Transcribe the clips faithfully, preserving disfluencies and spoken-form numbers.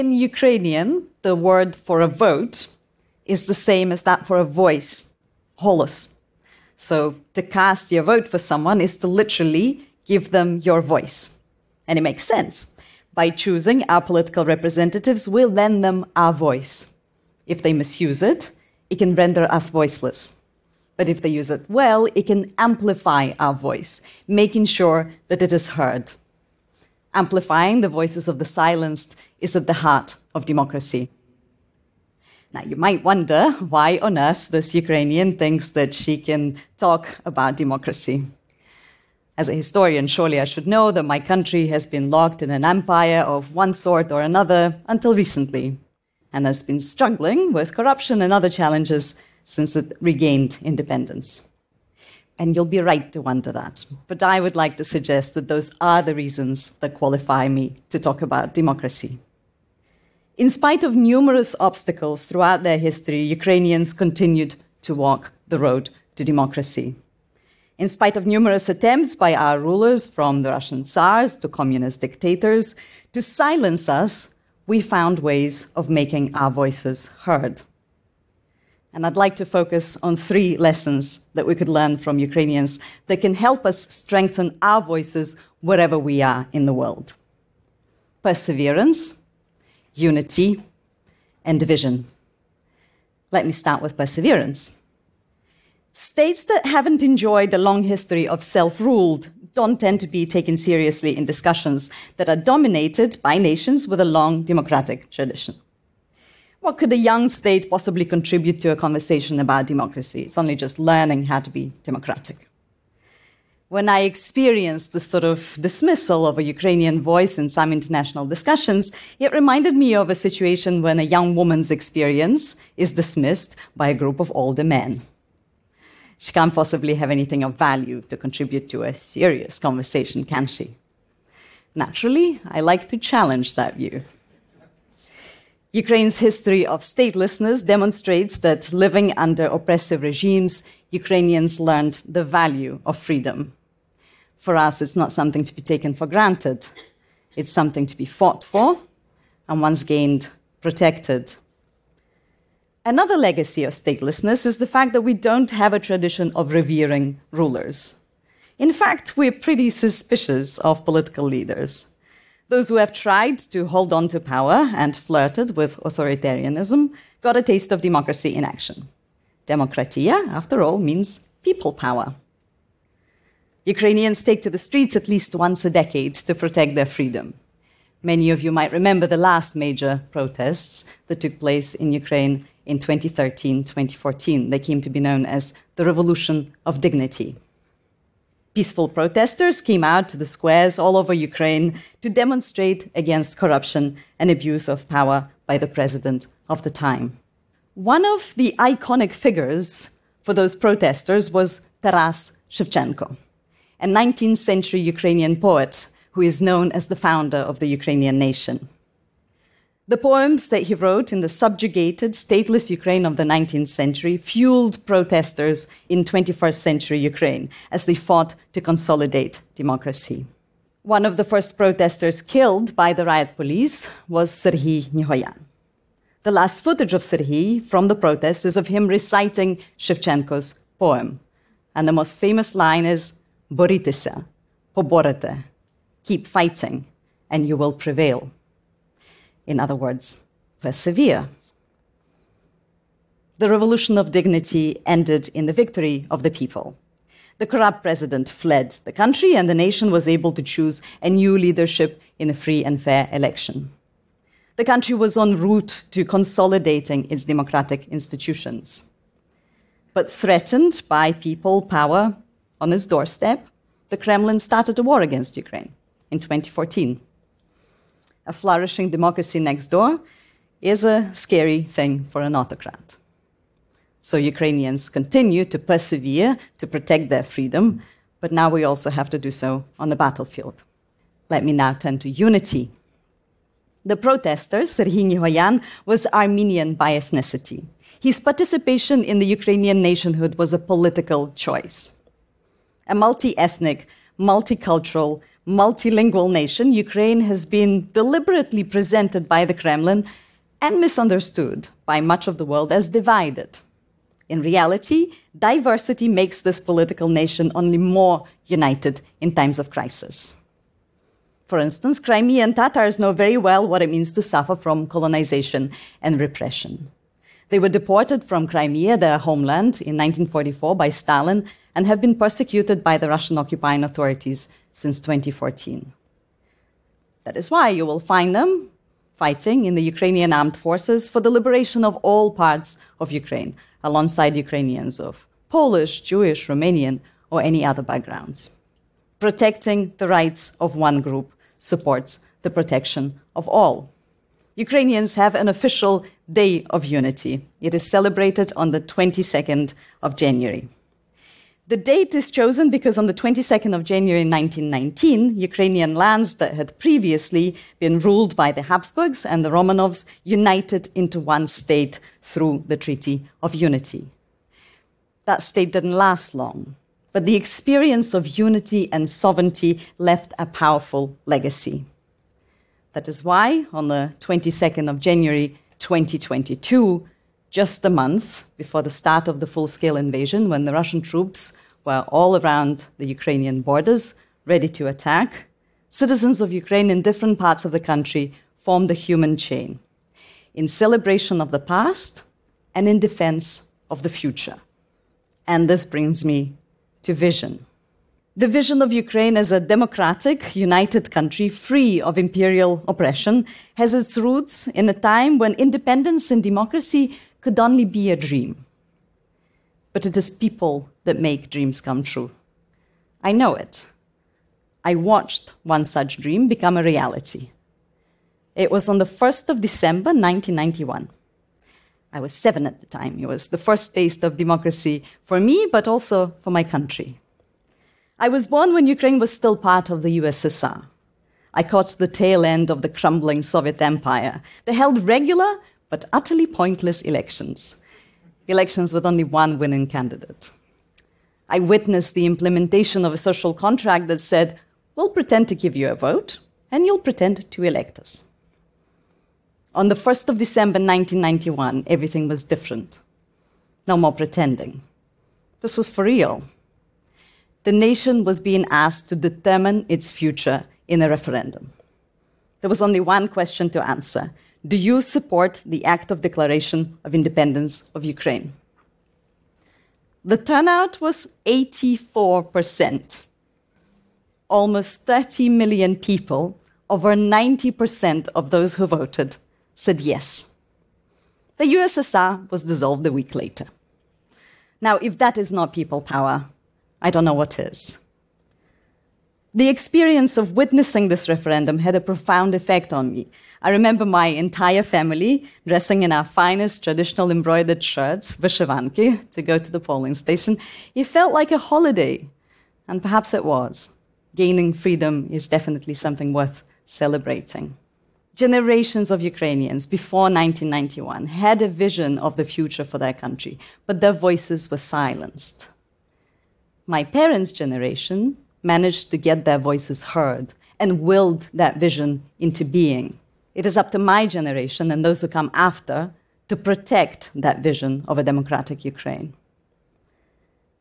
in Ukrainian, the word for a vote is the same as that for a voice, holos. So to cast your vote for someone is to literally give them your voice. And it makes sense. By choosing, our political representatives will lend them our voice. If they misuse it, it can render us voiceless. But if they use it well, it can amplify our voice, making sure that it is heard. Amplifying the voices of the silenced is at the heart of democracy. Now, you might wonder why on earth this Ukrainian thinks that she can talk about democracy. As a historian, surely I should know that my country has been locked in an empire of one sort or another until recently, and has been struggling with corruption and other challenges since it regained independence. And you'll be right to wonder that. But I would like to suggest that those are the reasons that qualify me to talk about democracy. In spite of numerous obstacles throughout their history, Ukrainians continued to walk the road to democracy. In spite of numerous attempts by our rulers, from the Russian Tsars to communist dictators, to silence us, we found ways of making our voices heard. And I'd like to focus on three lessons that we could learn from Ukrainians that can help us strengthen our voices wherever we are in the world. Perseverance, unity, and vision. Let me start with perseverance. States that haven't enjoyed a long history of self-rule don't tend to be taken seriously in discussions that are dominated by nations with a long democratic tradition. What could a young state possibly contribute to a conversation about democracy? It's only just learning how to be democratic. When I experienced this sort of dismissal of a Ukrainian voice in some international discussions, it reminded me of a situation when a young woman's experience is dismissed by a group of older men. She can't possibly have anything of value to contribute to a serious conversation, can she? Naturally, I like to challenge that view. Ukraine's history of statelessness demonstrates that living under oppressive regimes, Ukrainians learned the value of freedom. For us, it's not something to be taken for granted. It's something to be fought for, and once gained, protected. Another legacy of statelessness is the fact that we don't have a tradition of revering rulers. In fact, we're pretty suspicious of political leaders. Those who have tried to hold on to power and flirted with authoritarianism got a taste of democracy in action. Demokratia, after all, means people power. Ukrainians take to the streets at least once a decade to protect their freedom. Many of you might remember the last major protests that took place in Ukraine in twenty thirteen twenty fourteen. They came to be known as the Revolution of Dignity. Peaceful protesters came out to the squares all over Ukraine to demonstrate against corruption and abuse of power by the president of the time. One of the iconic figures for those protesters was Taras Shevchenko, a nineteenth century Ukrainian poet who is known as the founder of the Ukrainian nation. The poems that he wrote in the subjugated, stateless Ukraine of the nineteenth century fueled protesters in twenty-first century Ukraine as they fought to consolidate democracy. One of the first protesters killed by the riot police was Serhii Nihoyan. The last footage of Serhii from the protest is of him reciting Shevchenko's poem. And the most famous line is, "Borites'ia, poborete." Keep fighting, and you will prevail. In other words, persevere. The Revolution of Dignity ended in the victory of the people. The corrupt president fled the country, and the nation was able to choose a new leadership in a free and fair election. The country was en route to consolidating its democratic institutions. But threatened by people power on its doorstep, the Kremlin started a war against Ukraine in twenty fourteen. A flourishing democracy next door is a scary thing for an autocrat. So Ukrainians continue to persevere to protect their freedom, but now we also have to do so on the battlefield. Let me now turn to unity. The protester, Serhii Nihoyan, was Armenian by ethnicity. His participation in the Ukrainian nationhood was a political choice. A multi-ethnic, multicultural, multilingual nation, Ukraine has been deliberately presented by the Kremlin and misunderstood by much of the world as divided. In reality, diversity makes this political nation only more united in times of crisis. For instance, Crimean Tatars know very well what it means to suffer from colonization and repression. They were deported from Crimea, their homeland, in nineteen forty-four by Stalin and have been persecuted by the Russian occupying authorities since twenty fourteen. That is why you will find them fighting in the Ukrainian armed forces for the liberation of all parts of Ukraine, alongside Ukrainians of Polish, Jewish, Romanian, or any other backgrounds. Protecting the rights of one group supports the protection of all. Ukrainians have an official Day of Unity. It is celebrated on the twenty-second of January. The date is chosen because on the twenty-second of January nineteen nineteen, Ukrainian lands that had previously been ruled by the Habsburgs and the Romanovs united into one state through the Treaty of Unity. That state didn't last long, but the experience of unity and sovereignty left a powerful legacy. That is why on the twenty-second of January twenty twenty-two, just a month before the start of the full-scale invasion, when the Russian troops were all around the Ukrainian borders, ready to attack, citizens of Ukraine in different parts of the country formed a human chain in celebration of the past and in defense of the future. And this brings me to vision. The vision of Ukraine as a democratic, united country free of imperial oppression has its roots in a time when independence and democracy could only be a dream. But it is people that make dreams come true. I know it. I watched one such dream become a reality. It was on the first of December nineteen ninety-one. I was seven at the time. It was the first taste of democracy for me, but also for my country. I was born when Ukraine was still part of the U S S R. I caught the tail end of the crumbling Soviet Empire. They held regular but utterly pointless elections. Elections with only one winning candidate. I witnessed the implementation of a social contract that said, we'll pretend to give you a vote and you'll pretend to elect us. On the first of December nineteen ninety-one, everything was different. No more pretending. This was for real. The nation was being asked to determine its future in a referendum. There was only one question to answer. Do you support the Act of Declaration of Independence of Ukraine? The turnout was eighty-four percent. Almost thirty million people, over ninety percent of those who voted, said yes. The U S S R was dissolved a week later. Now, if that is not people power, I don't know what is. The experience of witnessing this referendum had a profound effect on me. I remember my entire family dressing in our finest traditional embroidered shirts, vyshyvanky, to go to the polling station. It felt like a holiday, and perhaps it was. Gaining freedom is definitely something worth celebrating. Generations of Ukrainians before nineteen ninety-one had a vision of the future for their country, but their voices were silenced. My parents' generation managed to get their voices heard and willed that vision into being. It is up to my generation and those who come after to protect that vision of a democratic Ukraine.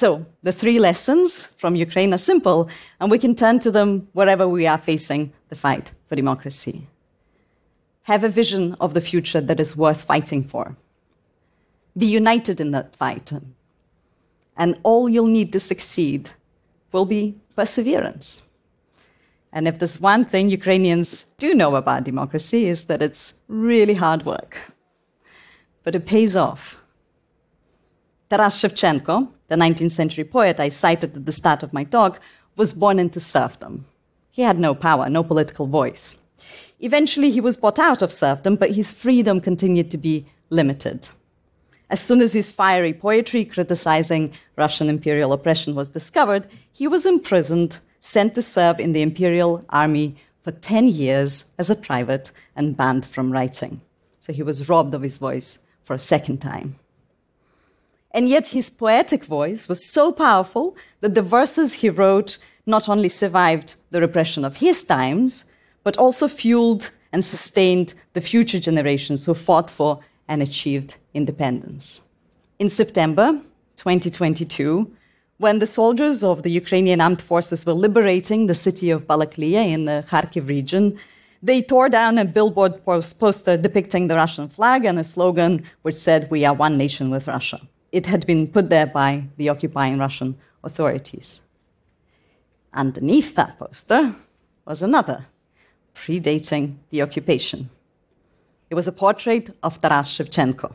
So, the three lessons from Ukraine are simple, and we can turn to them wherever we are facing the fight for democracy. Have a vision of the future that is worth fighting for. Be united in that fight. And all you'll need to succeed will be perseverance. And if there's one thing Ukrainians do know about democracy, is that it's really hard work. But it pays off. Taras Shevchenko, the nineteenth century poet I cited at the start of my talk, was born into serfdom. He had no power, no political voice. Eventually, he was bought out of serfdom, but his freedom continued to be limited. As soon as his fiery poetry criticizing Russian imperial oppression was discovered, he was imprisoned, sent to serve in the imperial army for ten years as a private and banned from writing. So he was robbed of his voice for a second time. And yet his poetic voice was so powerful that the verses he wrote not only survived the repression of his times, but also fueled and sustained the future generations who fought for and achieved independence. In September twenty twenty-two, when the soldiers of the Ukrainian armed forces were liberating the city of Balakliya in the Kharkiv region, they tore down a billboard post poster depicting the Russian flag and a slogan which said, "We are one nation with Russia." It had been put there by the occupying Russian authorities. Underneath that poster was another, predating the occupation. It was a portrait of Taras Shevchenko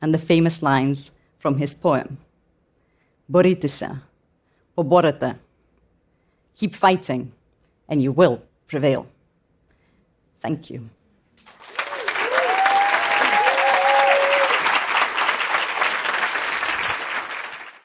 and the famous lines from his poem. Borites'ia, poborete. Keep fighting, and you will prevail. Thank you.